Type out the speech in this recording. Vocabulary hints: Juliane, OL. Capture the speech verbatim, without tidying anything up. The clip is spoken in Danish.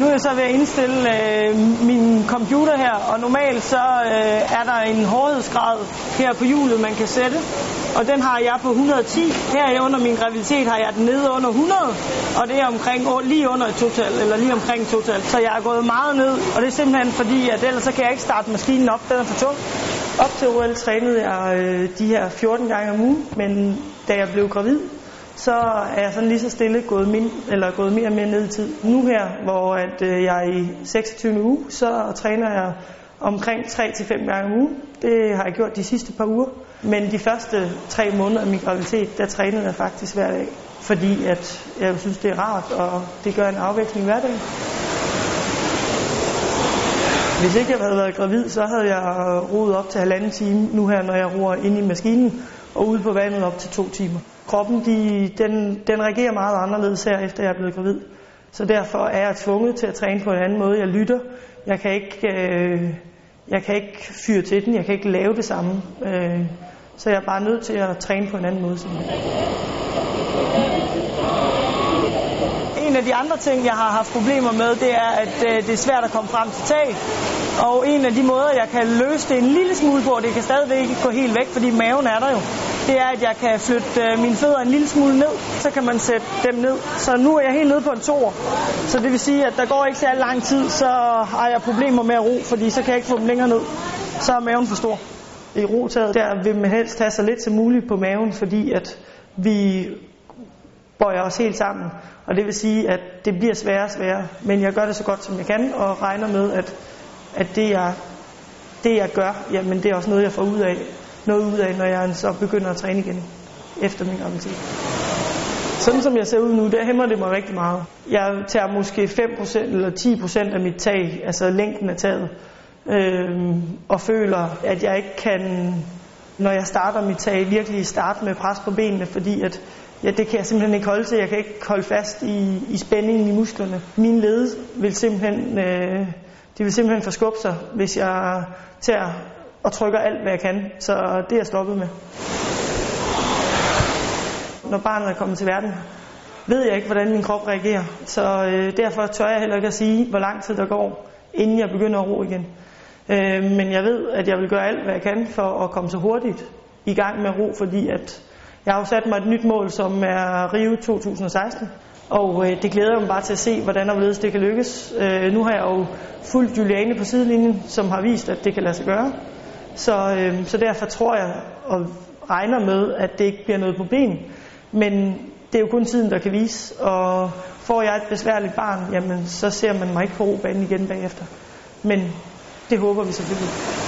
Nu er jeg så ved at indstille øh, min computer her, og normalt så øh, er der en hårdhedsgrad her på hjulet, man kan sætte. Og den har jeg på et hundrede og ti. Her under min graviditet har jeg den nede under hundrede, og det er omkring, lige under et total, eller lige omkring et total. Så jeg er gået meget ned, og det er simpelthen fordi, at ellers så kan jeg ikke starte maskinen op, den er for tung. Op til O L trænede jeg øh, de her fjorten gange om ugen, men da jeg blev gravid, så er jeg sådan lige så stille gået, min, eller gået mere og mere ned i tid. Nu her, hvor at, øh, jeg er i seksogtyvende uge, så træner jeg omkring tre til fem gange om ugen. Det har jeg gjort de sidste par uger. Men de første tre måneder af min graviditet, der trænede jeg faktisk hver dag. Fordi at jeg synes, det er rart, og det gør en afveksling hver dag. Hvis ikke jeg havde været gravid, så havde jeg roet op til halvanden time nu her, når jeg roer ind i maskinen. Og ude på vandet op til to timer. Kroppen de, den, den reagerer meget anderledes her, efter jeg er blevet gravid. Så derfor er jeg tvunget til at træne på en anden måde. Jeg lytter. Jeg kan ikke, øh, jeg kan ikke fyre til den. Jeg kan ikke lave det samme. Øh, så jeg er bare nødt til at træne på en anden måde. En af de andre ting, jeg har haft problemer med, det er, at øh, det er svært at komme frem til tag. Og en af de måder, jeg kan løse det en lille smule på, og det kan stadigvæk ikke gå helt væk, fordi maven er der jo, det er, at jeg kan flytte øh, mine fødder en lille smule ned, så kan man sætte dem ned. Så nu er jeg helt nede på en toer, så det vil sige, at der går ikke så lang tid, så har jeg problemer med at ro, fordi så kan jeg ikke få dem længere ned. Så er maven for stor. I rotaget, der vil man helst have så lidt som muligt på maven, fordi at vi bøjer os helt sammen. Og det vil sige, at det bliver sværere og sværere, men jeg gør det så godt, som jeg kan, og regner med, at at det jeg, det jeg gør, jamen det er også noget, jeg får ud af, noget ud af, når jeg så begynder at træne igen efter min graviditet. Sådan som jeg ser ud nu, der hæmmer det mig rigtig meget. Jeg tager måske fem procent eller ti procent af mit tag, altså længden af taget, øh, og føler, at jeg ikke kan, når jeg starter mit tag, virkelig starte med pres på benene, fordi at ja, det kan jeg simpelthen ikke holde til. Jeg kan ikke holde fast i, i spændingen i musklerne. Mine led vil simpelthen... Øh, De vil simpelthen forskubbe sig, hvis jeg tager og trykker alt, hvad jeg kan. Så det er jeg stoppet med. Når barnet er kommet til verden, ved jeg ikke, hvordan min krop reagerer. Så øh, derfor tør jeg heller ikke at sige, hvor lang tid der går, inden jeg begynder at ro igen. Øh, men jeg ved, at jeg vil gøre alt, hvad jeg kan for at komme så hurtigt i gang med at ro, fordi at jeg har sat mig et nyt mål, som er Rio to tusind og seksten. Og øh, det glæder jeg mig bare til at se, hvordan og hvorledes det kan lykkes. Øh, nu har jeg jo fulgt Juliane på sidelinjen, som har vist, at det kan lade sig gøre. Så, øh, så derfor tror jeg og regner med, at det ikke bliver noget problem. Men det er jo kun tiden, der kan vise. Og får jeg et besværligt barn, jamen, så ser man mig ikke på robanen igen bagefter. Men det håber vi selvfølgelig.